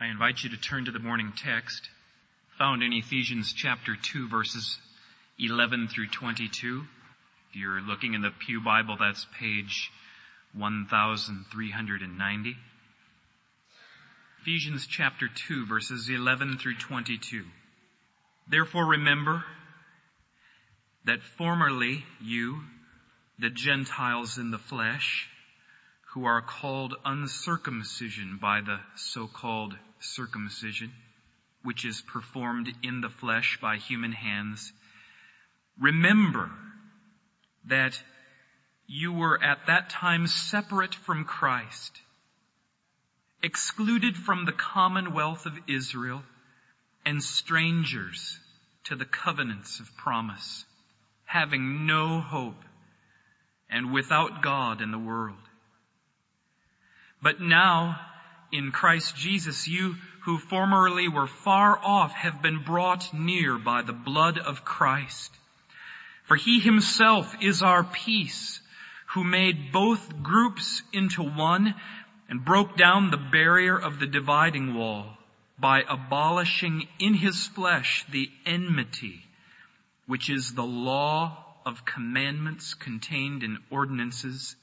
I invite you to turn to the morning text found in Ephesians chapter 2, verses 11 through 22. If you're looking in the Pew Bible, that's page 1390. Ephesians chapter 2, verses 11 through 22. Therefore remember that formerly you, the Gentiles in the flesh, who are called uncircumcision by the so-called circumcision, which is performed in the flesh by human hands, remember that you were at that time separate from Christ, excluded from the commonwealth of Israel, and strangers to the covenants of promise, having no hope and without God in the world. But now, in Christ Jesus, you who formerly were far off have been brought near by the blood of Christ. For he himself is our peace, who made both groups into one and broke down the barrier of the dividing wall by abolishing in his flesh the enmity, which is the law of commandments contained in ordinances,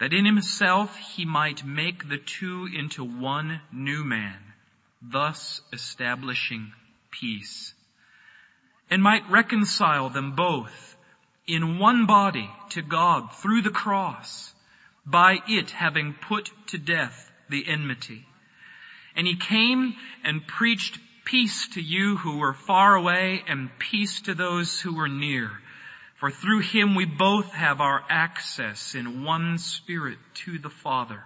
that in himself he might make the two into one new man, thus establishing peace, and might reconcile them both in one body to God through the cross, by it having put to death the enmity. And he came and preached peace to you who were far away and peace to those who were near. For through him we both have our access in one Spirit to the Father.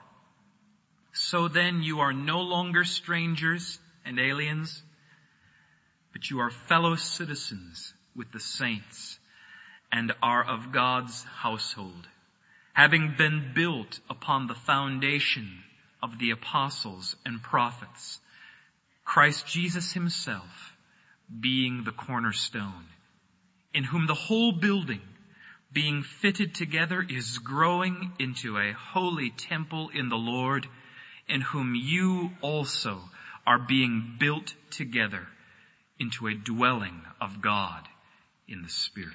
So then you are no longer strangers and aliens, but you are fellow citizens with the saints and are of God's household, having been built upon the foundation of the apostles and prophets, Christ Jesus himself being the cornerstone, in whom the whole building, being fitted together, is growing into a holy temple in the Lord, in whom you also are being built together into a dwelling of God in the Spirit.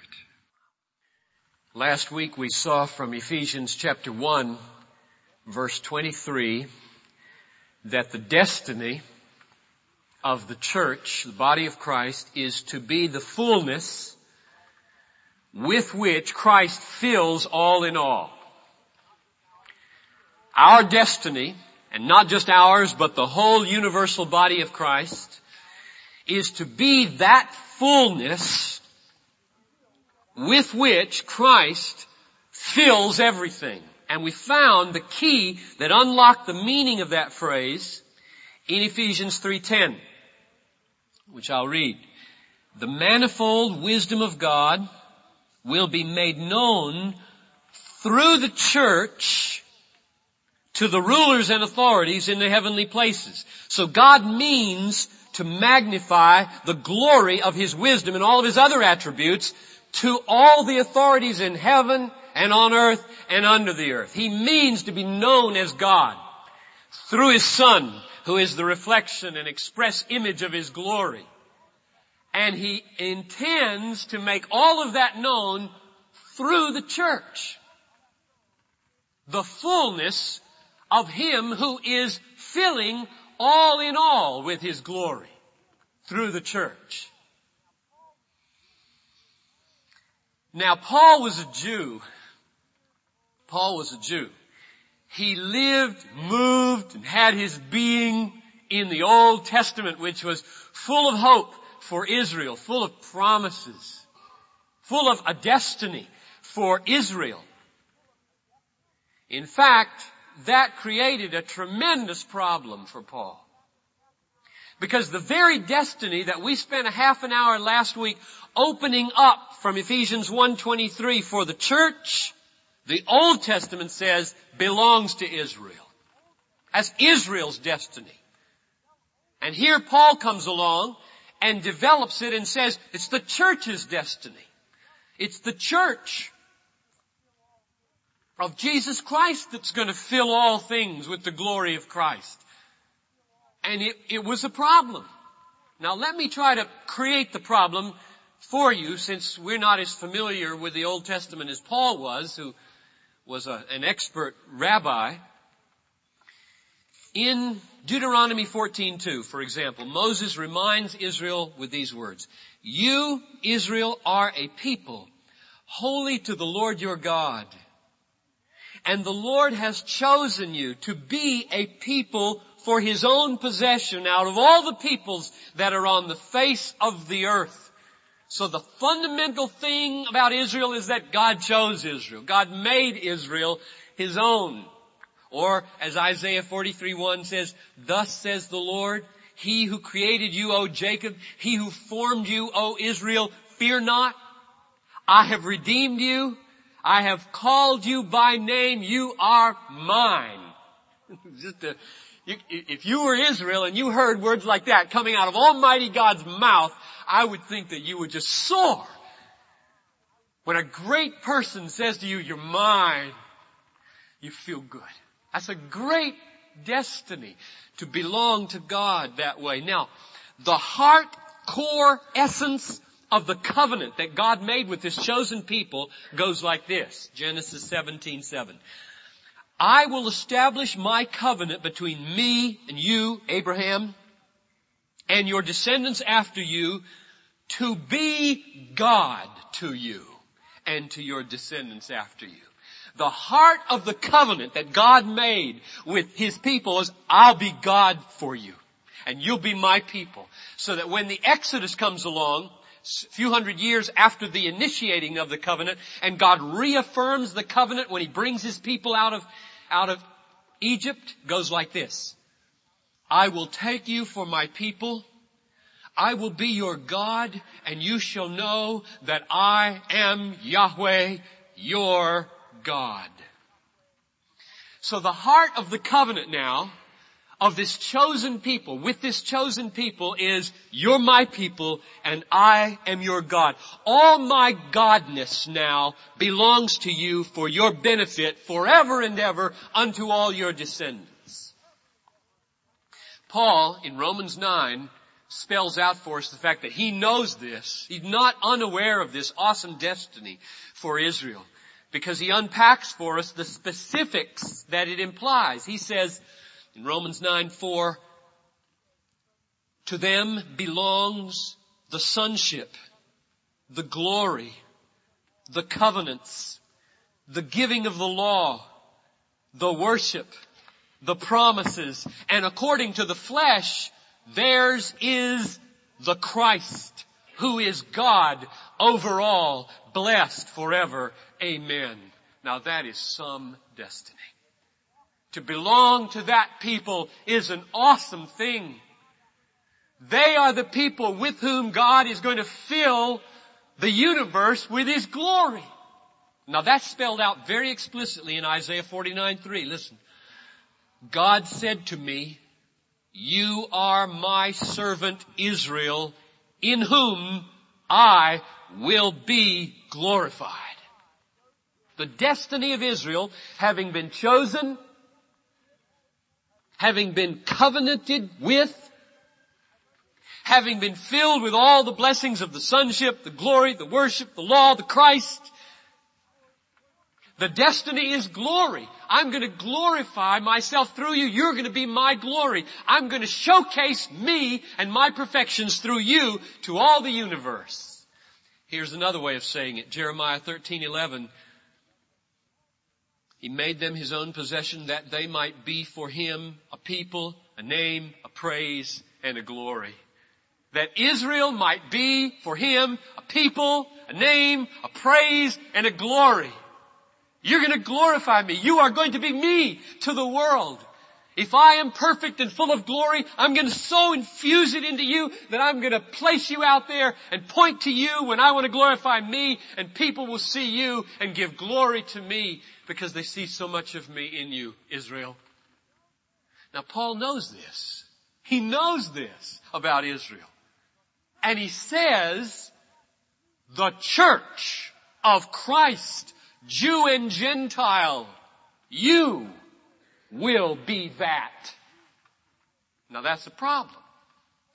Last week we saw from Ephesians chapter 1, verse 23, that the destiny of the church, the body of Christ, is to be the fullness with which Christ fills all in all. Our destiny, and not just ours, but the whole universal body of Christ, is to be that fullness with which Christ fills everything. And we found the key that unlocked the meaning of that phrase in Ephesians 3:10, which I'll read. The manifold wisdom of God will be made known through the church to the rulers and authorities in the heavenly places. So God means to magnify the glory of his wisdom and all of his other attributes to all the authorities in heaven and on earth and under the earth. He means to be known as God through his Son, who is the reflection and express image of his glory. And he intends to make all of that known through the church. The fullness of him who is filling all in all with his glory through the church. Now, Paul was a Jew. He lived, moved, and had his being in the Old Testament, which was full of hope for Israel, full of promises, full of a destiny for Israel. In fact, that created a tremendous problem for Paul, because the very destiny that we spent a half an hour last week opening up from Ephesians 1:23 for the church, the Old Testament says, belongs to Israel. That's Israel's destiny. And here Paul comes along and develops it and says, it's the church's destiny. It's the church of Jesus Christ that's going to fill all things with the glory of Christ. And it was a problem. Now let me try to create the problem for you, since we're not as familiar with the Old Testament as Paul was, who was an expert rabbi. In Deuteronomy 14:2, for example, Moses reminds Israel with these words, "You, Israel, are a people holy to the Lord your God, and the Lord has chosen you to be a people for his own possession out of all the peoples that are on the face of the earth." So the fundamental thing about Israel is that God chose Israel. God made Israel his own. Or, as Isaiah 43:1 says, "Thus says the Lord, he who created you, O Jacob, he who formed you, O Israel, fear not. I have redeemed you. I have called you by name. You are mine." If you were Israel and you heard words like that coming out of Almighty God's mouth, I would think that you would just soar. When a great person says to you, "You're mine," you feel good. That's a great destiny, to belong to God that way. Now, the heart, core essence of the covenant that God made with his chosen people goes like this. Genesis 17:7. "I will establish my covenant between me and you, Abraham, and your descendants after you, to be God to you and to your descendants after you." The heart of the covenant that God made with his people is, "I'll be God for you, and you'll be my people." So that when the Exodus comes along, a few hundred years after the initiating of the covenant, and God reaffirms the covenant when he brings his people out of Egypt, goes like this: "I will take you for my people. I will be your God, and you shall know that I am Yahweh, your God." So the heart of the covenant now of this chosen people, with this chosen people, is, "You're my people and I am your God. All my godness now belongs to you for your benefit forever and ever unto all your descendants." Paul, in Romans 9, spells out for us the fact that he knows this. He's not unaware of this awesome destiny for Israel, because he unpacks for us the specifics that it implies. He says, in Romans 9:4, "To them belongs the sonship, the glory, the covenants, the giving of the law, the worship, the promises, and according to the flesh, theirs is the Christ, who is God over all, blessed forever. Amen." Now that is some destiny. To belong to that people is an awesome thing. They are the people with whom God is going to fill the universe with his glory. Now that's spelled out very explicitly in Isaiah 49:3. Listen. "God said to me, you are my servant Israel, in whom I will be glorified." The destiny of Israel, having been chosen, having been covenanted with, having been filled with all the blessings of the sonship, the glory, the worship, the law, the Christ, the destiny is glory. I'm going to glorify myself through you. You're going to be my glory. I'm going to showcase me and my perfections through you to all the universe. Here's another way of saying it. Jeremiah 13:11. "He made them his own possession, that they might be for him a people, a name, a praise, and a glory." That Israel might be for him a people, a name, a praise, and a glory. You're going to glorify me. You are going to be me to the world. If I am perfect and full of glory, I'm going to so infuse it into you that I'm going to place you out there and point to you when I want to glorify me, and people will see you and give glory to me because they see so much of me in you, Israel. Now, Paul knows this. He knows this about Israel. And he says, the church of Christ, Jew and Gentile, you will be that. Now that's the problem.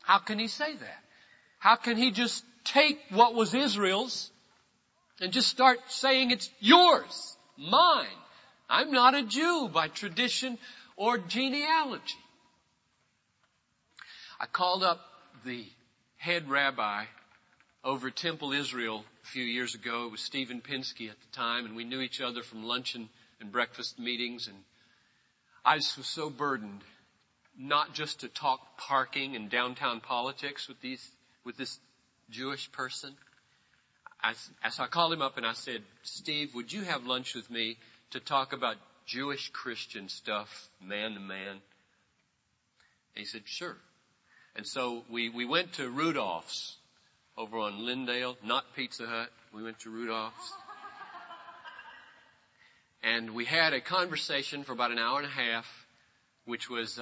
How can he say that? How can he just take what was Israel's and just start saying it's yours, mine? I'm not a Jew by tradition or genealogy. I called up the head rabbi over Temple Israel a few years ago. It was Stephen Pinsky at the time, and we knew each other from luncheon and breakfast meetings. And I just was so burdened, not just to talk parking and downtown politics with this Jewish person. So I called him up and I said, "Steve, would you have lunch with me to talk about Jewish Christian stuff, man to man?" And he said, "Sure." And so we went to Rudolph's over on Lyndale, not Pizza Hut. We went to Rudolph's. And we had a conversation for about an hour and a half, which was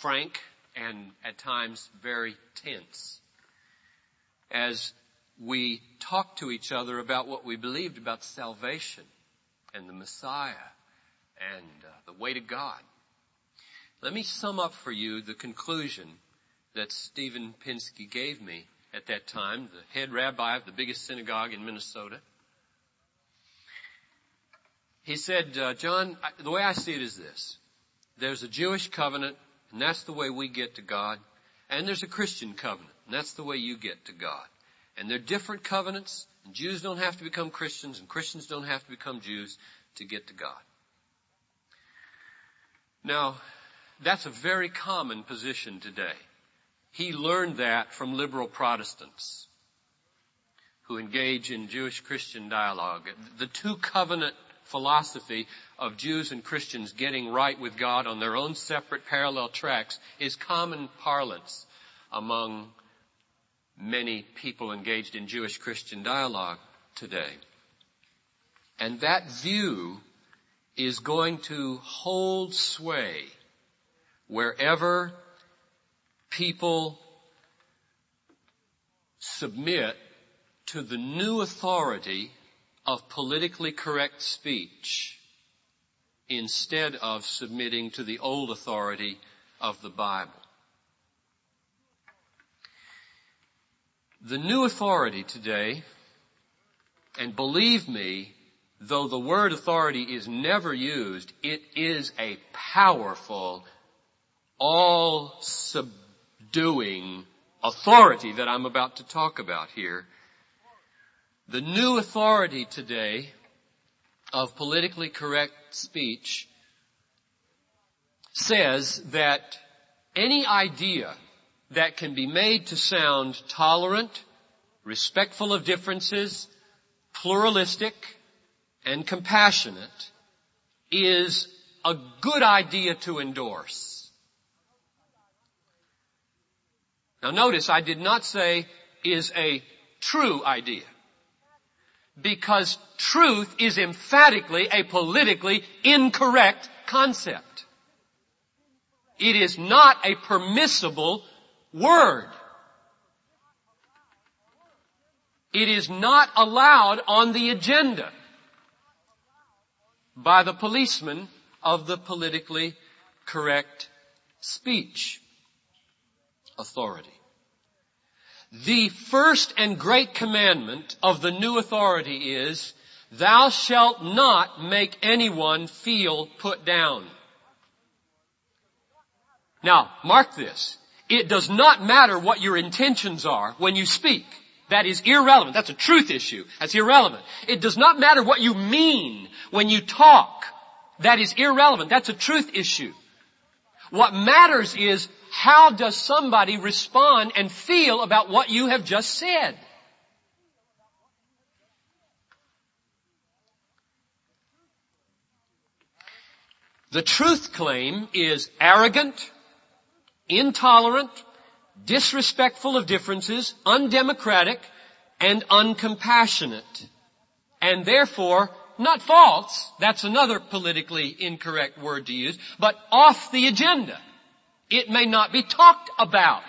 frank and at times very tense, as we talked to each other about what we believed about salvation and the Messiah and the way to God. Let me sum up for you the conclusion that Stephen Pinsky gave me at that time, the head rabbi of the biggest synagogue in Minnesota. He said, "John, the way I see it is this. There's a Jewish covenant, and that's the way we get to God. And there's a Christian covenant, and that's the way you get to God. And they're different covenants, and Jews don't have to become Christians, and Christians don't have to become Jews to get to God." Now, that's a very common position today. He learned that from liberal Protestants who engage in Jewish-Christian dialogue. The two-covenant philosophy of Jews and Christians getting right with God on their own separate parallel tracks is common parlance among many people engaged in Jewish-Christian dialogue today. And that view is going to hold sway wherever people submit to the new authority of politically correct speech instead of submitting to the old authority of the Bible. The new authority today, and believe me, though the word authority is never used, it is a powerful, all-submitting doing authority that I'm about to talk about here. The new authority today of politically correct speech says that any idea that can be made to sound tolerant, respectful of differences, pluralistic, and compassionate is a good idea to endorse. Now notice, I did not say is a true idea, because truth is emphatically a politically incorrect concept. It is not a permissible word. It is not allowed on the agenda by the policeman of the politically correct speech authority. The first and great commandment of the new authority is, "Thou shalt not make anyone feel put down." Now, mark this. It does not matter what your intentions are when you speak. That is irrelevant. That's a truth issue. That's irrelevant. It does not matter what you mean when you talk. That is irrelevant. That's a truth issue. What matters is, how does somebody respond and feel about what you have just said? The truth claim is arrogant, intolerant, disrespectful of differences, undemocratic, and uncompassionate, and therefore not false — that's another politically incorrect word to use — but off the agenda. It may not be talked about.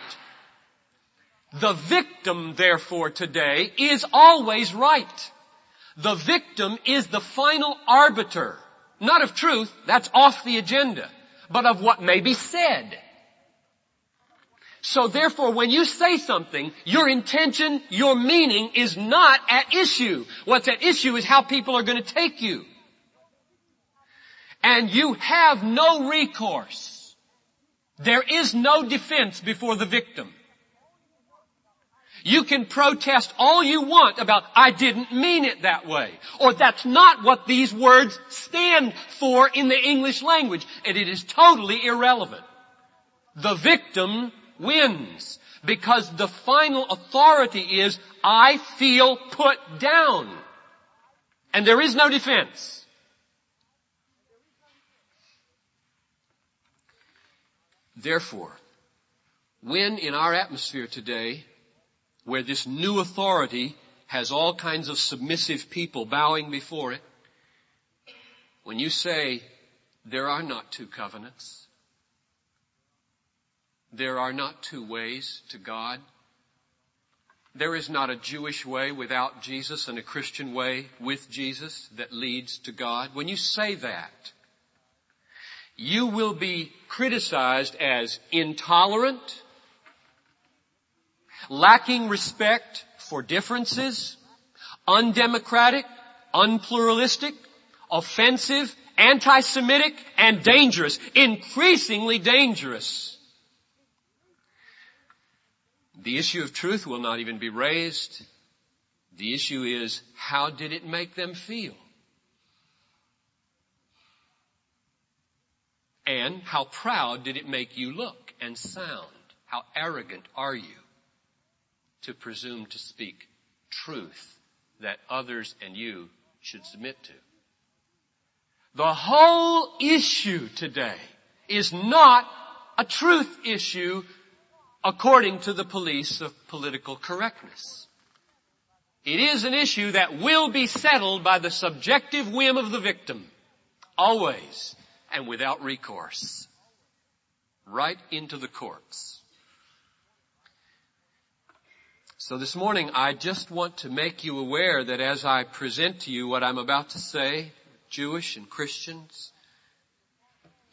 The victim, therefore, today is always right. The victim is the final arbiter, not of truth — that's off the agenda — but of what may be said. So therefore, when you say something, your intention, your meaning is not at issue. What's at issue is how people are going to take you. And you have no recourse. There is no defense before the victim. You can protest all you want about, I didn't mean it that way. Or that's not what these words stand for in the English language. And it is totally irrelevant. The victim wins because the final authority is, I feel put down. And there is no defense. Therefore, when in our atmosphere today, where this new authority has all kinds of submissive people bowing before it, when you say, there are not two covenants, there are not two ways to God, there is not a Jewish way without Jesus and a Christian way with Jesus that leads to God, when you say that, you will be criticized as intolerant, lacking respect for differences, undemocratic, unpluralistic, offensive, anti-Semitic, and dangerous, increasingly dangerous. The issue of truth will not even be raised. The issue is, how did it make them feel? And how proud did it make you look and sound? How arrogant are you to presume to speak truth that others and you should submit to? The whole issue today is not a truth issue according to the police of political correctness. It is an issue that will be settled by the subjective whim of the victim, always and without recourse, right into the courts. So this morning, I just want to make you aware that as I present to you what I'm about to say, Jewish and Christians,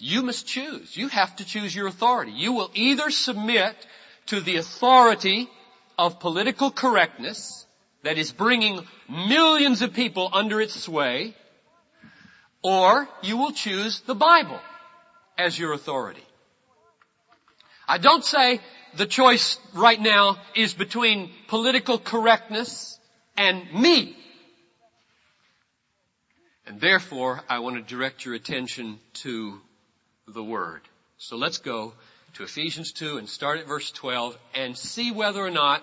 you must choose. You have to choose your authority. You will either submit to the authority of political correctness that is bringing millions of people under its sway, or you will choose the Bible as your authority. I don't say the choice right now is between political correctness and me. And therefore, I want to direct your attention to the Word. So let's go to Ephesians 2 and start at verse 12 and see whether or not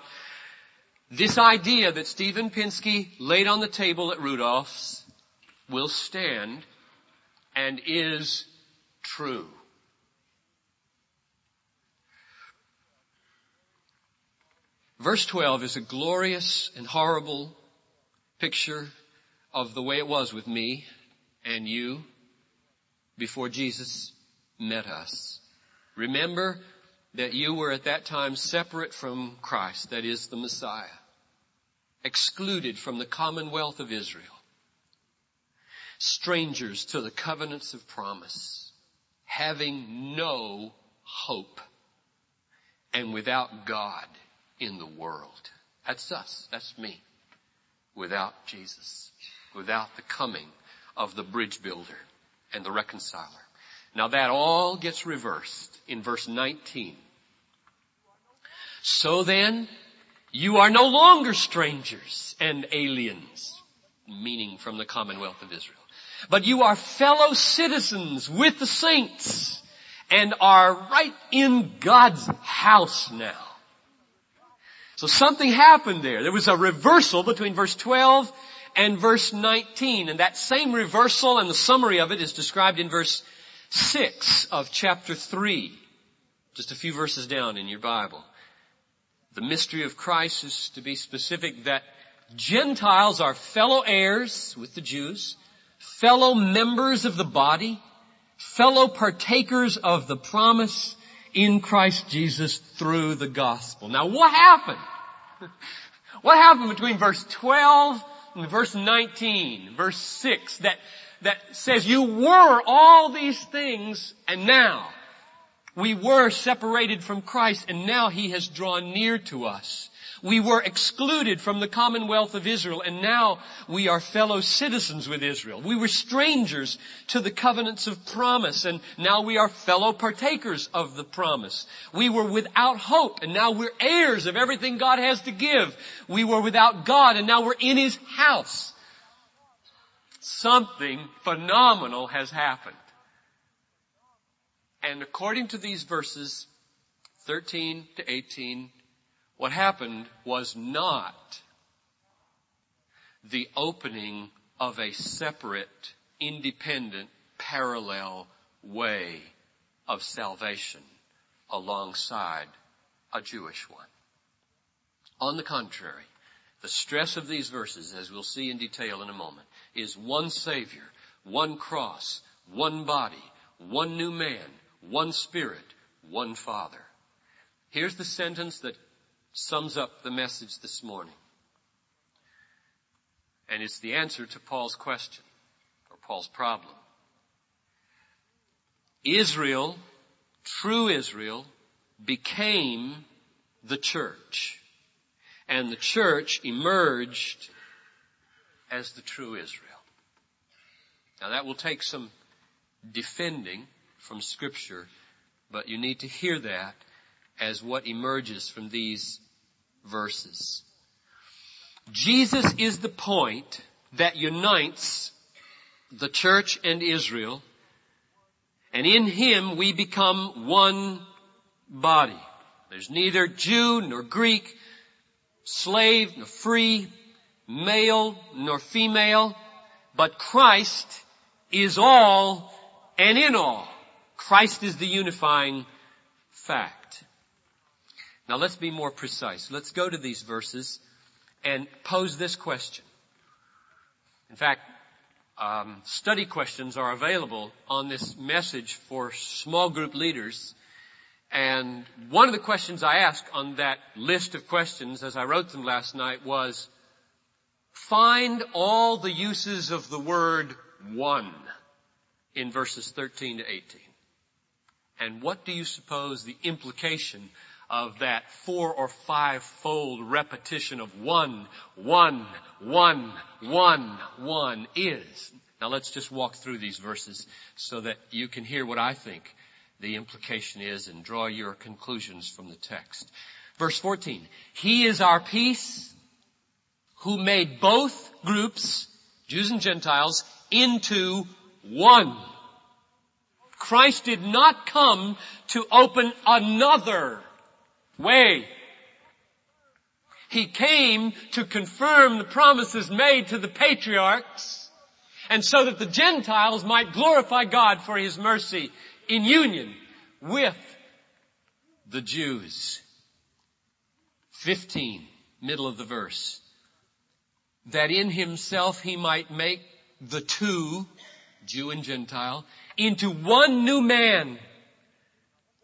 this idea that Stephen Pinsky laid on the table at Rudolph's will stand and is true. Verse 12 is a glorious and horrible picture of the way it was with me and you before Jesus met us. Remember that you were at that time separate from Christ, that is the Messiah, excluded from the commonwealth of Israel, strangers to the covenants of promise, having no hope and without God in the world. That's us. That's me. Without Jesus. Without the coming of the bridge builder and the reconciler. Now that all gets reversed in verse 19. So then, you are no longer strangers and aliens, meaning from the commonwealth of Israel, but you are fellow citizens with the saints and are right in God's house now. So something happened there. There was a reversal between verse 12 and verse 19. And that same reversal and the summary of it is described in verse 6 of chapter 3. Just a few verses down in your Bible. The mystery of Christ is, to be specific, that Gentiles are fellow heirs with the Jews, fellow members of the body, fellow partakers of the promise in Christ Jesus through the gospel. Now what happened? What happened between verse 12 and verse 19, verse 6, that says you were all these things and now We were separated from Christ, and now He has drawn near to us. We were excluded from the commonwealth of Israel, and now we are fellow citizens with Israel. We were strangers to the covenants of promise, and now we are fellow partakers of the promise. We were without hope, and now we're heirs of everything God has to give. We were without God, and now we're in His house. Something phenomenal has happened. And according to these verses, 13 to 18, what happened was not the opening of a separate, independent, parallel way of salvation alongside a Jewish one. On the contrary, the stress of these verses, as we'll see in detail in a moment, is one Savior, one cross, one body, one new man, one Spirit, one Father. Here's the sentence that sums up the message this morning. And it's the answer to Paul's question, or Paul's problem. Israel, true Israel, became the church. And the church emerged as the true Israel. Now that will take some defending from Scripture, but you need to hear that as what emerges from these verses. Jesus is the point that unites the church and Israel, and in Him we become one body. There's neither Jew nor Greek, slave nor free, male nor female, but Christ is all and in all. Christ is the unifying fact. Now let's be more precise. Let's go to these verses and pose this question. In fact, study questions are available on this message for small group leaders. And one of the questions I asked on that list of questions as I wrote them last night was, find all the uses of the word one in verses 13 to 18. And what do you suppose the implication of that 4 or 5-fold repetition of one, one, one, one, one is? Now let's just walk through these verses so that you can hear what I think the implication is and draw your conclusions from the text. Verse 14, He is our peace, who made both groups, Jews and Gentiles, into one. Christ did not come to open another way. He came to confirm the promises made to the patriarchs, and so that the Gentiles might glorify God for His mercy in union with the Jews. 15, middle of the verse, that in Himself He might make the two, Jew and Gentile, into one new man,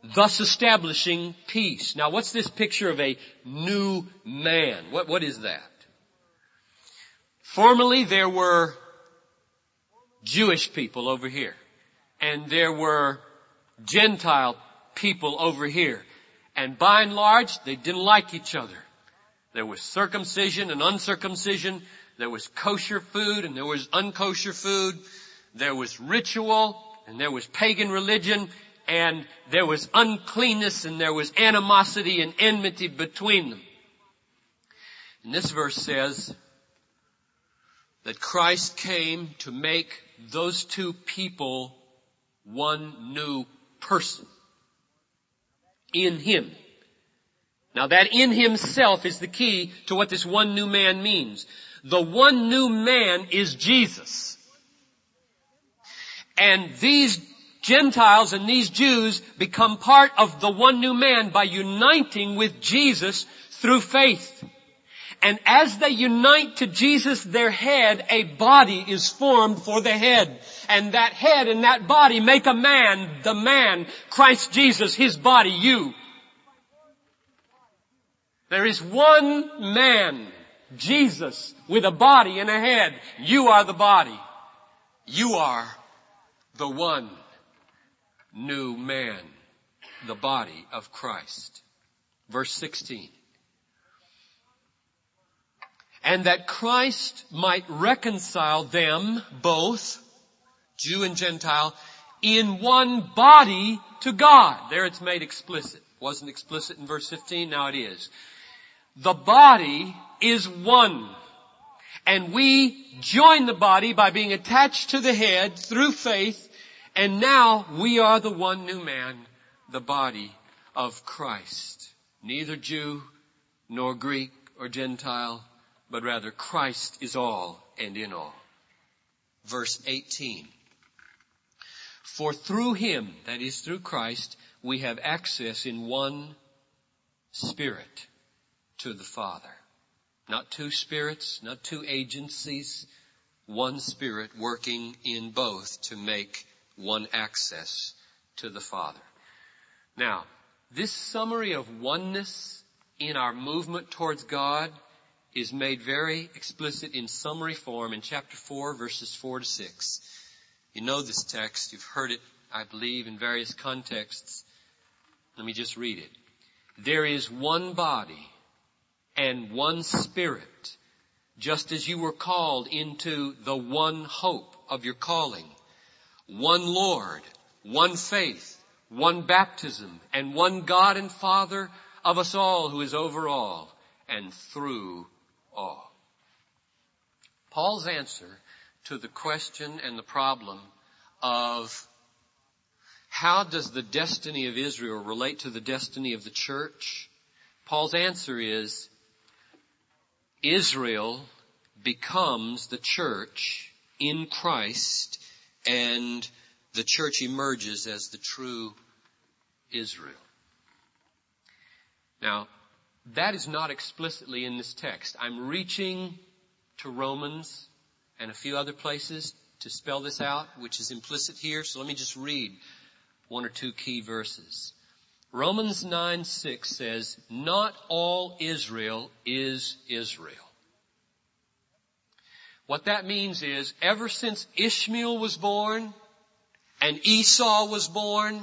thus establishing peace. Now, what's this picture of a new man? What is that? Formerly, there were Jewish people over here, and there were Gentile people over here. And by and large, they didn't like each other. There was circumcision and uncircumcision. There was kosher food and there was unkosher food. There was ritual and there was pagan religion. And there was uncleanness and there was animosity and enmity between them. And this verse says that Christ came to make those two people one new person in Him. Now that in Himself is the key to what this one new man means. The one new man is Jesus. And these Gentiles and these Jews become part of the one new man by uniting with Jesus through faith. And as they unite to Jesus, their head, a body is formed for the head. And that head and that body make a man, the man, Christ Jesus, His body, you. There is one man, Jesus, with a body and a head. You are the body. You are the one new man. the body of Christ. Verse 16. And that Christ might reconcile them both, Jew and Gentile, in one body to God. There it's made explicit. Wasn't explicit in verse 15, now it is. The body is one. And we join the body by being attached to the head through faith. And now we are the one new man, the body of Christ. Neither Jew nor Greek or Gentile, but rather Christ is all and in all. Verse 18. For through him, that is through Christ, we have access in one Spirit to the Father. Not two spirits, not two agencies, one Spirit working in both to make one access to the Father. Now, this summary of oneness in our movement towards God is made very explicit in summary form in chapter 4, verses 4 to 6. You know this text. You've heard it, I believe, in various contexts. Let me just read it. There is one body and one Spirit, just as you were called into the one hope of your calling. One Lord, one faith, one baptism, and one God and Father of us all, who is over all and through all. Paul's answer to the question and the problem of how does the destiny of Israel relate to the destiny of the church? Paul's answer is, Israel becomes the church in Christ, and the church emerges as the true Israel. Now, that is not explicitly in this text. I'm reaching to Romans and a few other places to spell this out, which is implicit here. So let me just read one or two key verses. Romans 9:6 says, not all Israel is Israel. What that means is, ever since Ishmael was born and Esau was born,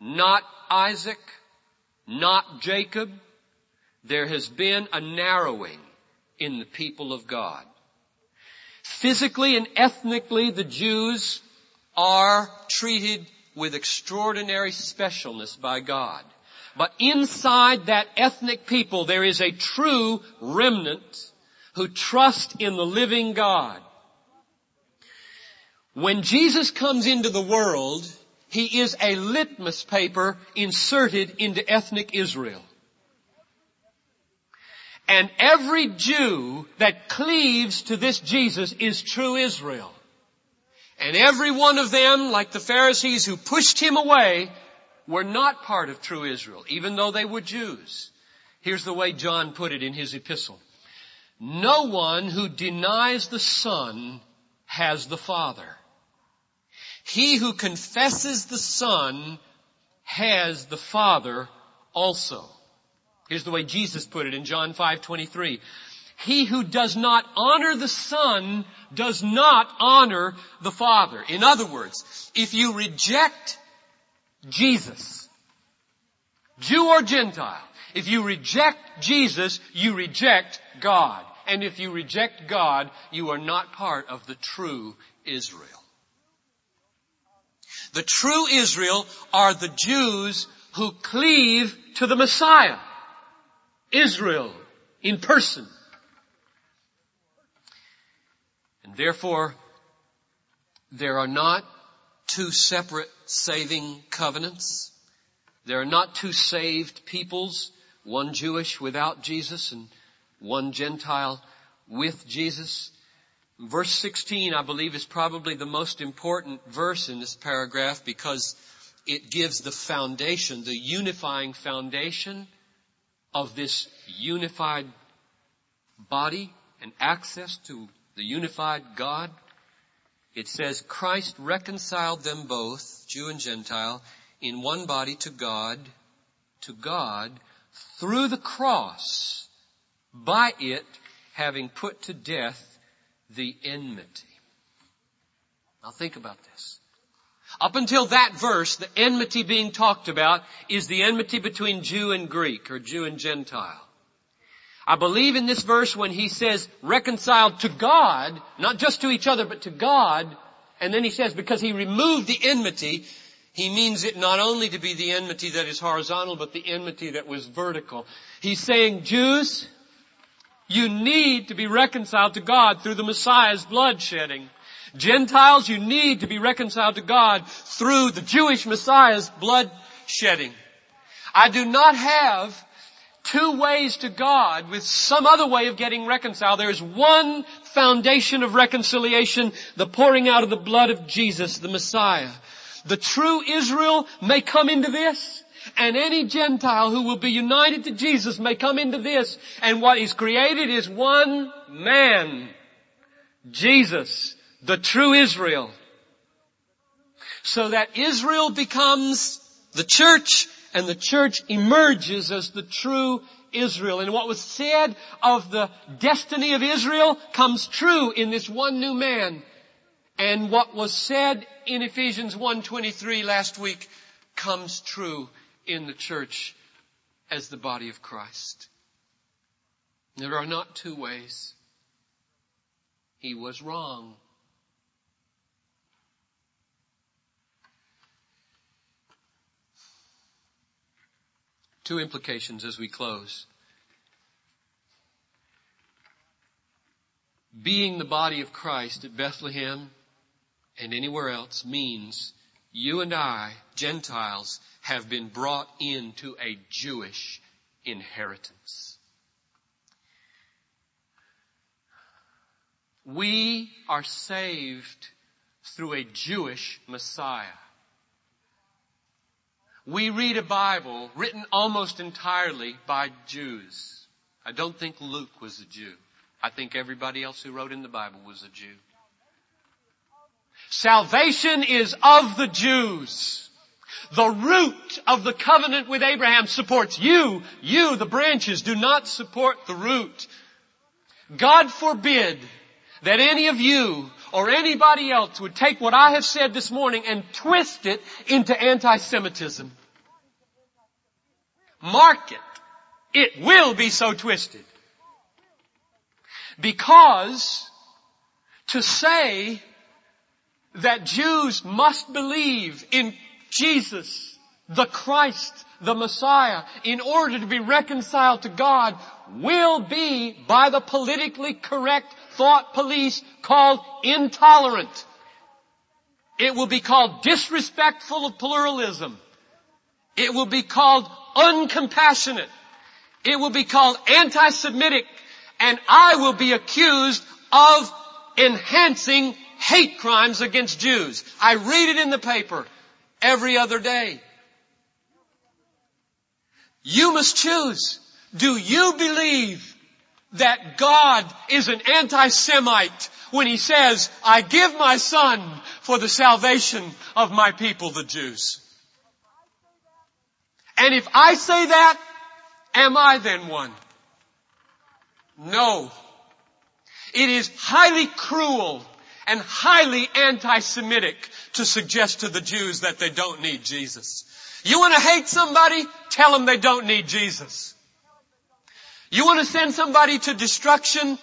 not Isaac, not Jacob, there has been a narrowing in the people of God. Physically and ethnically, the Jews are treated with extraordinary specialness by God. But inside that ethnic people, there is a true remnant who trust in the living God. When Jesus comes into the world, he is a litmus paper inserted into ethnic Israel. And every Jew that cleaves to this Jesus is true Israel. And every one of them, like the Pharisees who pushed him away, were not part of true Israel, even though they were Jews. Here's the way John put it in his epistle. No one who denies the Son has the Father. He who confesses the Son has the Father also. Here's the way Jesus put it in John 5:23. He who does not honor the Son does not honor the Father. In other words, if you reject Jesus, Jew or Gentile, if you reject Jesus, you reject God. And if you reject God, you are not part of the true Israel. The true Israel are the Jews who cleave to the Messiah, Israel in person. And therefore, there are not two separate saving covenants. There are not two saved peoples, one Jewish without Jesus and one Gentile with Jesus. Verse 16, I believe, is probably the most important verse in this paragraph because it gives the foundation, the unifying foundation of this unified body and access to the unified God. It says, Christ reconciled them both, Jew and Gentile, in one body to God, through the cross, by it having put to death the enmity. Now think about this. Up until that verse, the enmity being talked about is the enmity between Jew and Greek, or Jew and Gentile. I believe in this verse when he says, reconciled to God, not just to each other, but to God, and then he says, because he removed the enmity, he means it not only to be the enmity that is horizontal, but the enmity that was vertical. He's saying, Jews, you need to be reconciled to God through the Messiah's blood shedding. Gentiles, you need to be reconciled to God through the Jewish Messiah's blood shedding. I do not have two ways to God with some other way of getting reconciled. There is one foundation of reconciliation, the pouring out of the blood of Jesus, the Messiah. The true Israel may come into this, and any Gentile who will be united to Jesus may come into this, and what is created is one man, Jesus, the true Israel. So that Israel becomes the church, and the church emerges as the true Israel. And what was said of the destiny of Israel comes true in this one new man. And what was said in Ephesians 1:23 last week comes true in the church as the body of Christ. There are not two ways. He was wrong. Two implications as we close. Being the body of Christ at Bethlehem and anywhere else means you and I, Gentiles, have been brought into a Jewish inheritance. We are saved through a Jewish Messiah. We read a Bible written almost entirely by Jews. I don't think Luke was a Jew. I think everybody else who wrote in the Bible was a Jew. Salvation is of the Jews. The root of the covenant with Abraham supports you. You, the branches, do not support the root. God forbid that any of you or anybody else would take what I have said this morning and twist it into anti-Semitism. Mark it. It will be so twisted. Because to say that Jews must believe in Jesus, the Christ, the Messiah, in order to be reconciled to God will be, by the politically correct thought police, called intolerant. It will be called disrespectful of pluralism. It will be called uncompassionate. It will be called anti-Semitic. And I will be accused of enhancing hate crimes against Jews. I read it in the paper every other day. You must choose. Do you believe that God is an anti-Semite when he says, I give my son for the salvation of my people, the Jews? And if I say that, am I then one? No. It is highly cruel and highly anti-Semitic to suggest to the Jews that they don't need Jesus. You want to hate somebody? Tell them they don't need Jesus. You want to send somebody to destruction?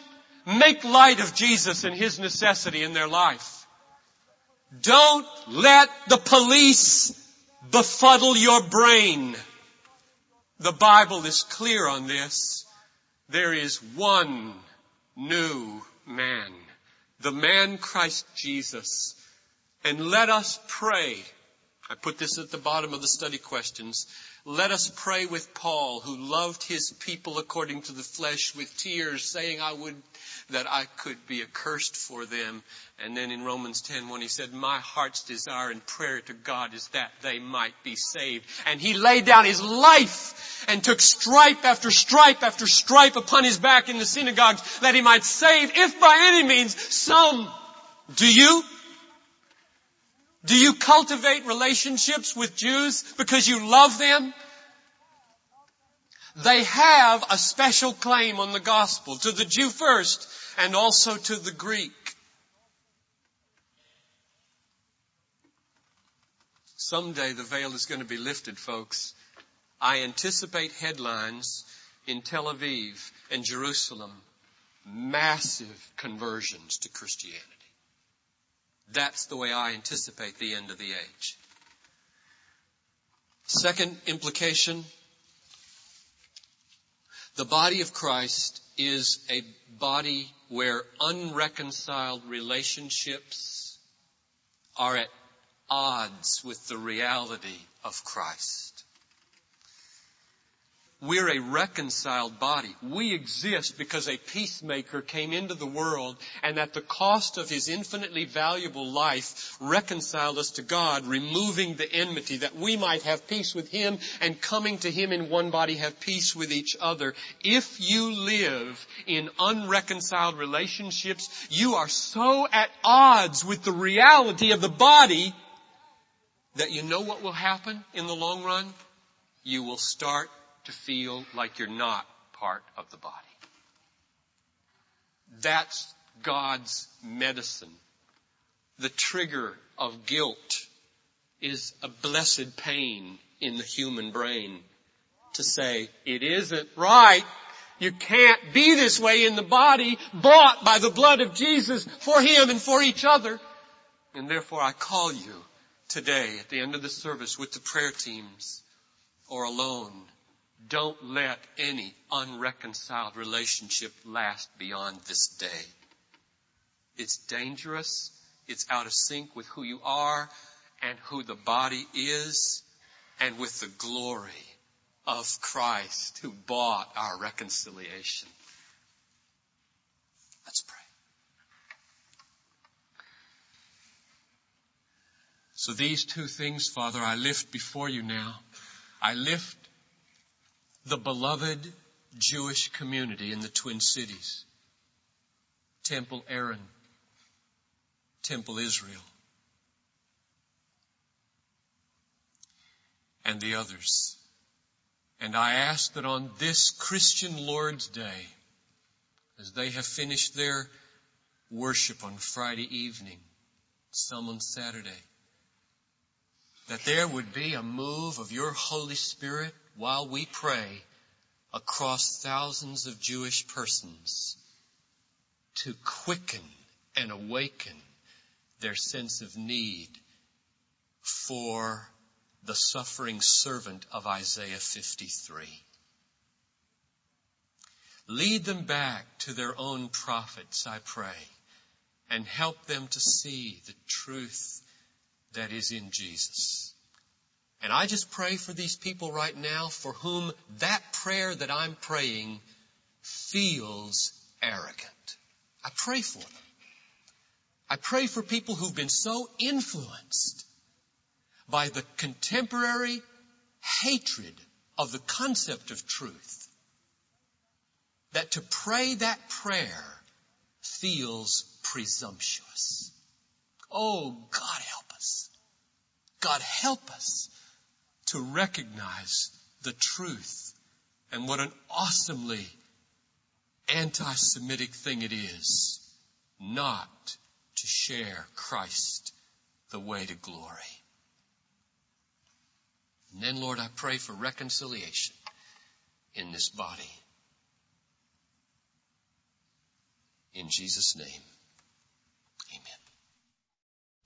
Make light of Jesus and his necessity in their life. Don't let the police befuddle your brain. The Bible is clear on this. There is one new man, the man Christ Jesus. And let us pray. I put this at the bottom of the study questions. Let us pray with Paul, who loved his people according to the flesh with tears, saying, I would that I could be accursed for them. And then in Romans 10, when he said, my heart's desire and prayer to God is that they might be saved. And he laid down his life and took stripe after stripe after stripe upon his back in the synagogues that he might save, if by any means, some. Do you? Do you cultivate relationships with Jews because you love them? They have a special claim on the gospel, to the Jew first and also to the Greek. Someday the veil is going to be lifted, folks. I anticipate headlines in Tel Aviv and Jerusalem. Massive conversions to Christianity. That's the way I anticipate the end of the age. Second implication, the body of Christ is a body where unreconciled relationships are at odds with the reality of Christ. We're a reconciled body. We exist because a peacemaker came into the world and at the cost of his infinitely valuable life reconciled us to God, removing the enmity that we might have peace with him and coming to him in one body have peace with each other. If you live in unreconciled relationships, you are so at odds with the reality of the body that you know what will happen in the long run? You will start to feel like you're not part of the body. That's God's medicine. The trigger of guilt is a blessed pain in the human brain to say, it isn't right. You can't be this way in the body bought by the blood of Jesus for him and for each other. And therefore I call you today at the end of the service with the prayer teams or alone. Don't let any unreconciled relationship last beyond this day. It's dangerous. It's out of sync with who you are and who the body is and with the glory of Christ who bought our reconciliation. Let's pray. So these two things, Father, I lift before you now. I lift the beloved Jewish community in the Twin Cities, Temple Aaron, Temple Israel, and the others. And I ask that on this Christian Lord's Day, as they have finished their worship on Friday evening, some on Saturday, that there would be a move of your Holy Spirit while we pray across thousands of Jewish persons to quicken and awaken their sense of need for the suffering servant of Isaiah 53. Lead them back to their own prophets, I pray, and help them to see the truth that is in Jesus. And I just pray for these people right now for whom that prayer that I'm praying feels arrogant. I pray for them. I pray for people who've been so influenced by the contemporary hatred of the concept of truth that to pray that prayer feels presumptuous. Oh, God help us. God help us to recognize the truth and what an awesomely anti-Semitic thing it is not to share Christ the way to glory. And then, Lord, I pray for reconciliation in this body. In Jesus' name, amen.